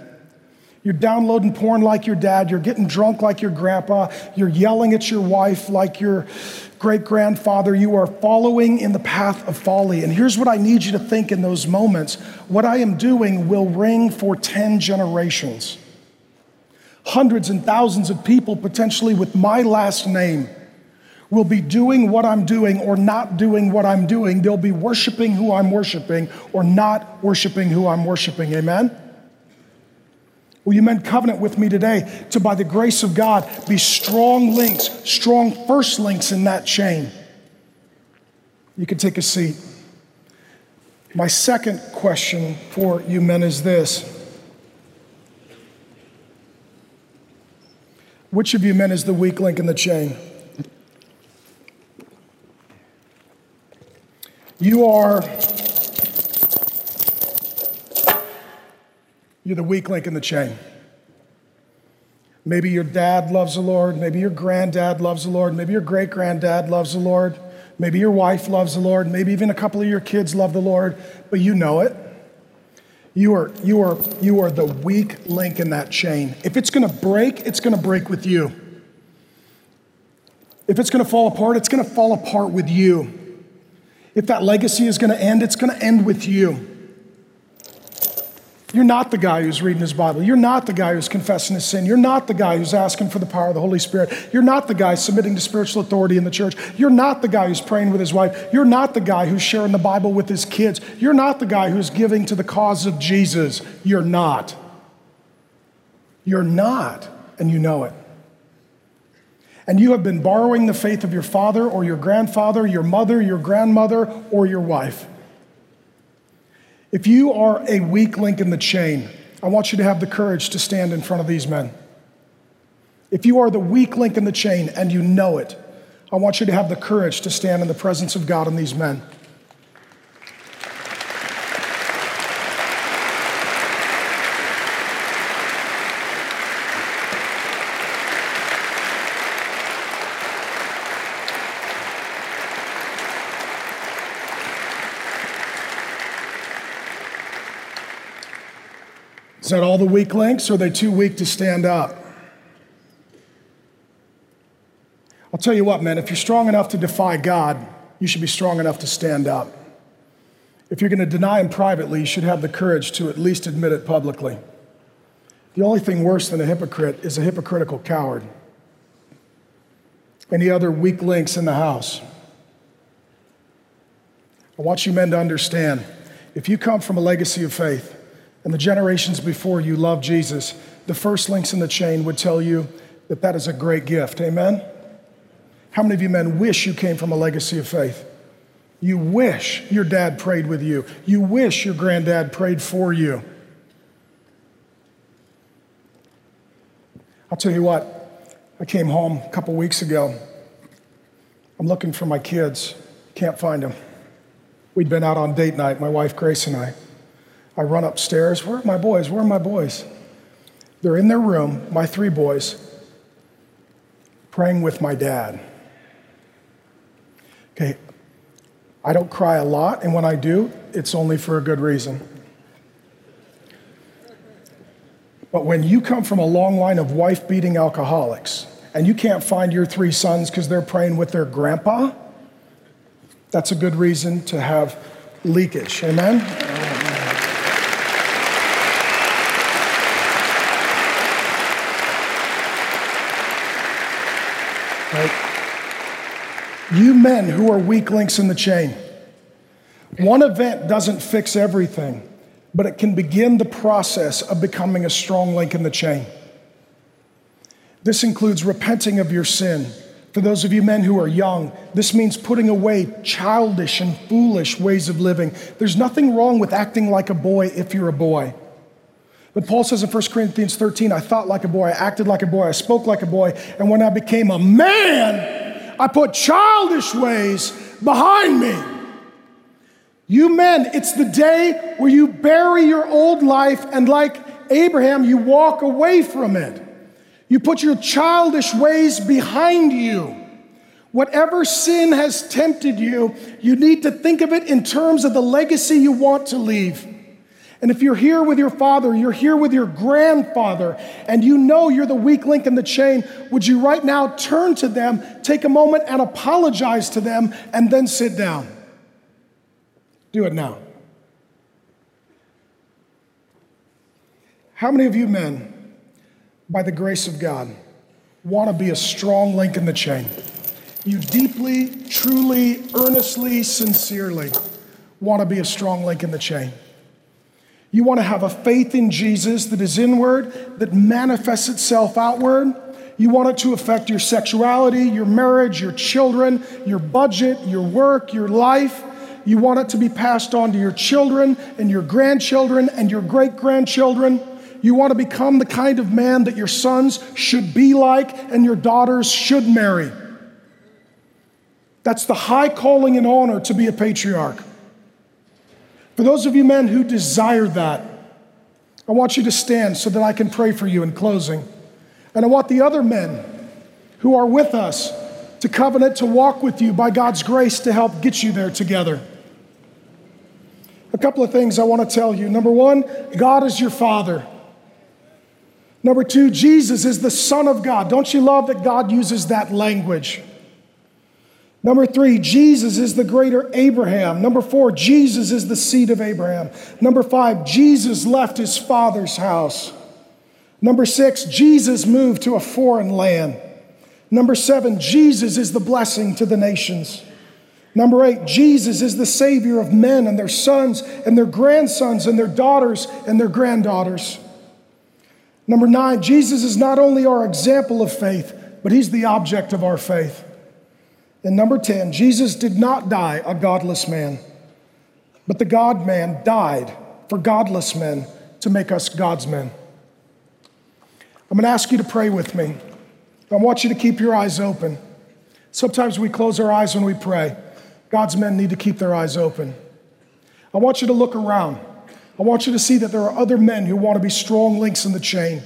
You're downloading porn like your dad. You're getting drunk like your grandpa. You're yelling at your wife like your great-grandfather. You are following in the path of folly. And here's what I need you to think in those moments. What I am doing will ring for 10 generations. Hundreds and thousands of people, potentially with my last name, will be doing what I'm doing or not doing what I'm doing. They'll be worshiping who I'm worshiping or not worshiping who I'm worshiping. Amen? Will you men covenant with me today to, by the grace of God, be strong links, strong first links in that chain? You can take a seat. My second question for you men is this. Which of you men is the weak link in the chain? You're the weak link in the chain. Maybe your dad loves the Lord. Maybe your granddad loves the Lord. Maybe your great-granddad loves the Lord. Maybe your wife loves the Lord. Maybe even a couple of your kids love the Lord, but you know it. You are the weak link in that chain. If it's going to break, it's going to break with you. If it's going to fall apart, it's going to fall apart with you. If that legacy is going to end, it's going to end with you. You're not the guy who's reading his Bible. You're not the guy who's confessing his sin. You're not the guy who's asking for the power of the Holy Spirit. You're not the guy submitting to spiritual authority in the church. You're not the guy who's praying with his wife. You're not the guy who's sharing the Bible with his kids. You're not the guy who's giving to the cause of Jesus. You're not. You're not, and you know it. And you have been borrowing the faith of your father or your grandfather, your mother, your grandmother, or your wife. If you are a weak link in the chain, I want you to have the courage to stand in front of these men. If you are the weak link in the chain and you know it, I want you to have the courage to stand in the presence of God and these men. Is that all the weak links, or are they too weak to stand up? I'll tell you what, man, if you're strong enough to defy God, you should be strong enough to stand up. If you're going to deny him privately, you should have the courage to at least admit it publicly. The only thing worse than a hypocrite is a hypocritical coward. Any other weak links in the house? I want you men to understand, if you come from a legacy of faith and the generations before you love Jesus, the first links in the chain would tell you that that is a great gift. Amen? How many of you men wish you came from a legacy of faith? You wish your dad prayed with you. You wish your granddad prayed for you. I'll tell you what, I came home a couple weeks ago. I'm looking for my kids. Can't find them. We'd been out on date night, my wife Grace and I. I run upstairs. Where are my boys? Where are my boys? They're in their room, my three boys, praying with my dad. Okay. I don't cry a lot, and when I do, it's only for a good reason. But when you come from a long line of wife-beating alcoholics, and you can't find your three sons because they're praying with their grandpa, that's a good reason to have leakage. Amen? Right? You men who are weak links in the chain. One event doesn't fix everything, but it can begin the process of becoming a strong link in the chain. This includes repenting of your sin. For those of you men who are young, this means putting away childish and foolish ways of living. There's nothing wrong with acting like a boy if you're a boy. But Paul says in 1 Corinthians 13, I thought like a boy, I acted like a boy, I spoke like a boy, and when I became a man, I put childish ways behind me. You men, it's the day where you bury your old life and like Abraham, you walk away from it. You put your childish ways behind you. Whatever sin has tempted you, you need to think of it in terms of the legacy you want to leave. And if you're here with your father, you're here with your grandfather, and you know you're the weak link in the chain, would you right now turn to them, take a moment and apologize to them, and then sit down? Do it now. How many of you men, by the grace of God, want to be a strong link in the chain? You deeply, truly, earnestly, sincerely want to be a strong link in the chain. You want to have a faith in Jesus that is inward, that manifests itself outward. You want it to affect your sexuality, your marriage, your children, your budget, your work, your life. You want it to be passed on to your children and your grandchildren and your great-grandchildren. You want to become the kind of man that your sons should be like and your daughters should marry. That's the high calling and honor to be a patriarch. For those of you men who desire that, I want you to stand so that I can pray for you in closing. And I want the other men who are with us to covenant to walk with you by God's grace to help get you there together. A couple of things I want to tell you. Number one, God is your Father. Number two, Jesus is the Son of God. Don't you love that God uses that language? Number three, Jesus is the greater Abraham. Number four, Jesus is the seed of Abraham. Number five, Jesus left his father's house. Number six, Jesus moved to a foreign land. Number seven, Jesus is the blessing to the nations. Number eight, Jesus is the savior of men and their sons and their grandsons and their daughters and their granddaughters. Number nine, Jesus is not only our example of faith, but he's the object of our faith. And number 10, Jesus did not die a godless man, but the God-man died for godless men to make us God's men. I'm going to ask you to pray with me. I want you to keep your eyes open. Sometimes we close our eyes when we pray. God's men need to keep their eyes open. I want you to look around. I want you to see that there are other men who want to be strong links in the chain.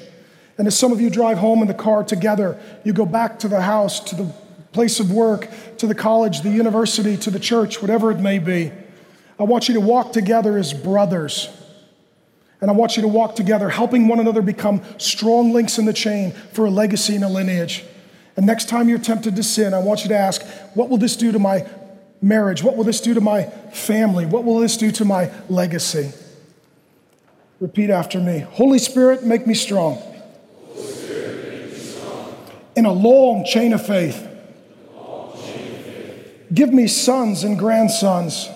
And as some of you drive home in the car together, you go back to the house, to the place of work, to the college, the university, to the church, whatever it may be. I want you to walk together as brothers. And I want you to walk together, helping one another become strong links in the chain for a legacy and a lineage. And next time you're tempted to sin, I want you to ask, what will this do to my marriage? What will this do to my family? What will this do to my legacy? Repeat after me. Holy Spirit, make me strong. Holy Spirit, make me strong. In a long chain of faith. Give me sons and grandsons.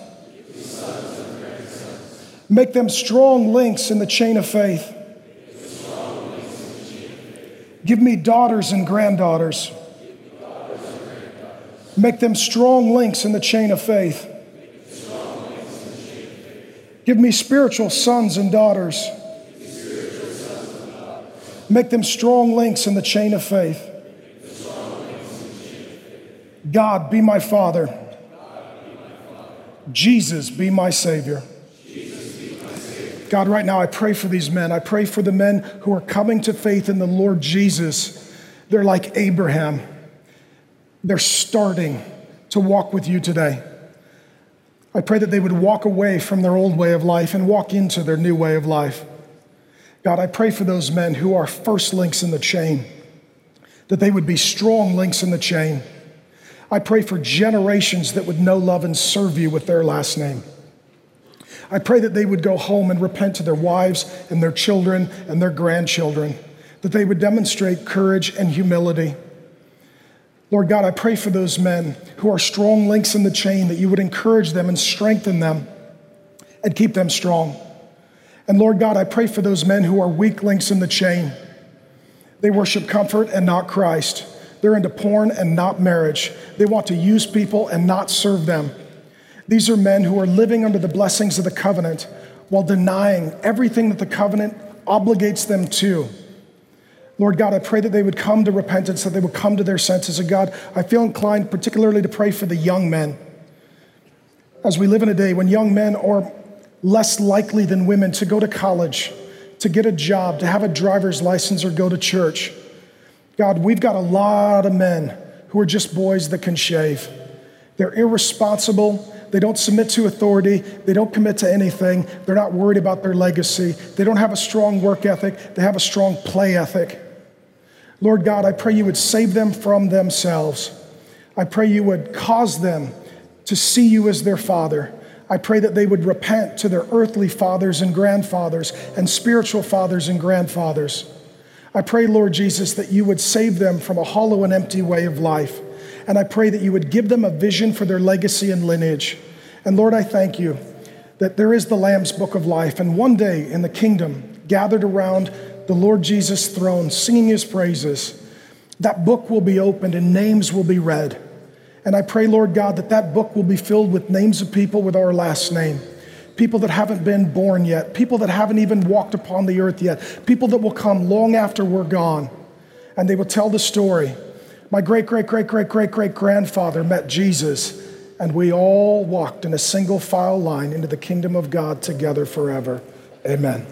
Make them strong links in the chain of faith. Give me daughters and granddaughters. Make them strong links in the chain of faith. Give me spiritual sons and daughters. Make them strong links in the chain of faith. God, be my Father. Jesus, be my Savior. God, right now I pray for these men. I pray for the men who are coming to faith in the Lord Jesus. They're like Abraham. They're starting to walk with you today. I pray that they would walk away from their old way of life and walk into their new way of life. God, I pray for those men who are first links in the chain, that they would be strong links in the chain. I pray for generations that would know, love, and serve you with their last name. I pray that they would go home and repent to their wives and their children and their grandchildren, that they would demonstrate courage and humility. Lord God, I pray for those men who are strong links in the chain, that you would encourage them and strengthen them and keep them strong. And Lord God, I pray for those men who are weak links in the chain. They worship comfort and not Christ. They're into porn and not marriage. They want to use people and not serve them. These are men who are living under the blessings of the covenant while denying everything that the covenant obligates them to. Lord God, I pray that they would come to repentance, that they would come to their senses. And God, I feel inclined particularly to pray for the young men. As we live in a day when young men are less likely than women to go to college, to get a job, to have a driver's license, or go to church. God, we've got a lot of men who are just boys that can shave. They're irresponsible. They don't submit to authority. They don't commit to anything. They're not worried about their legacy. They don't have a strong work ethic. They have a strong play ethic. Lord God, I pray you would save them from themselves. I pray you would cause them to see you as their father. I pray that they would repent to their earthly fathers and grandfathers and spiritual fathers and grandfathers. I pray, Lord Jesus, that you would save them from a hollow and empty way of life. And I pray that you would give them a vision for their legacy and lineage. And Lord, I thank you that there is the Lamb's Book of Life. And one day in the kingdom, gathered around the Lord Jesus' throne, singing his praises, that book will be opened and names will be read. And I pray, Lord God, that that book will be filled with names of people with our last name. People that haven't been born yet. People that haven't even walked upon the earth yet. People that will come long after we're gone. And they will tell the story. My great-great-great-great-great-great-grandfather met Jesus, and we all walked in a single file line into the kingdom of God together forever. Amen.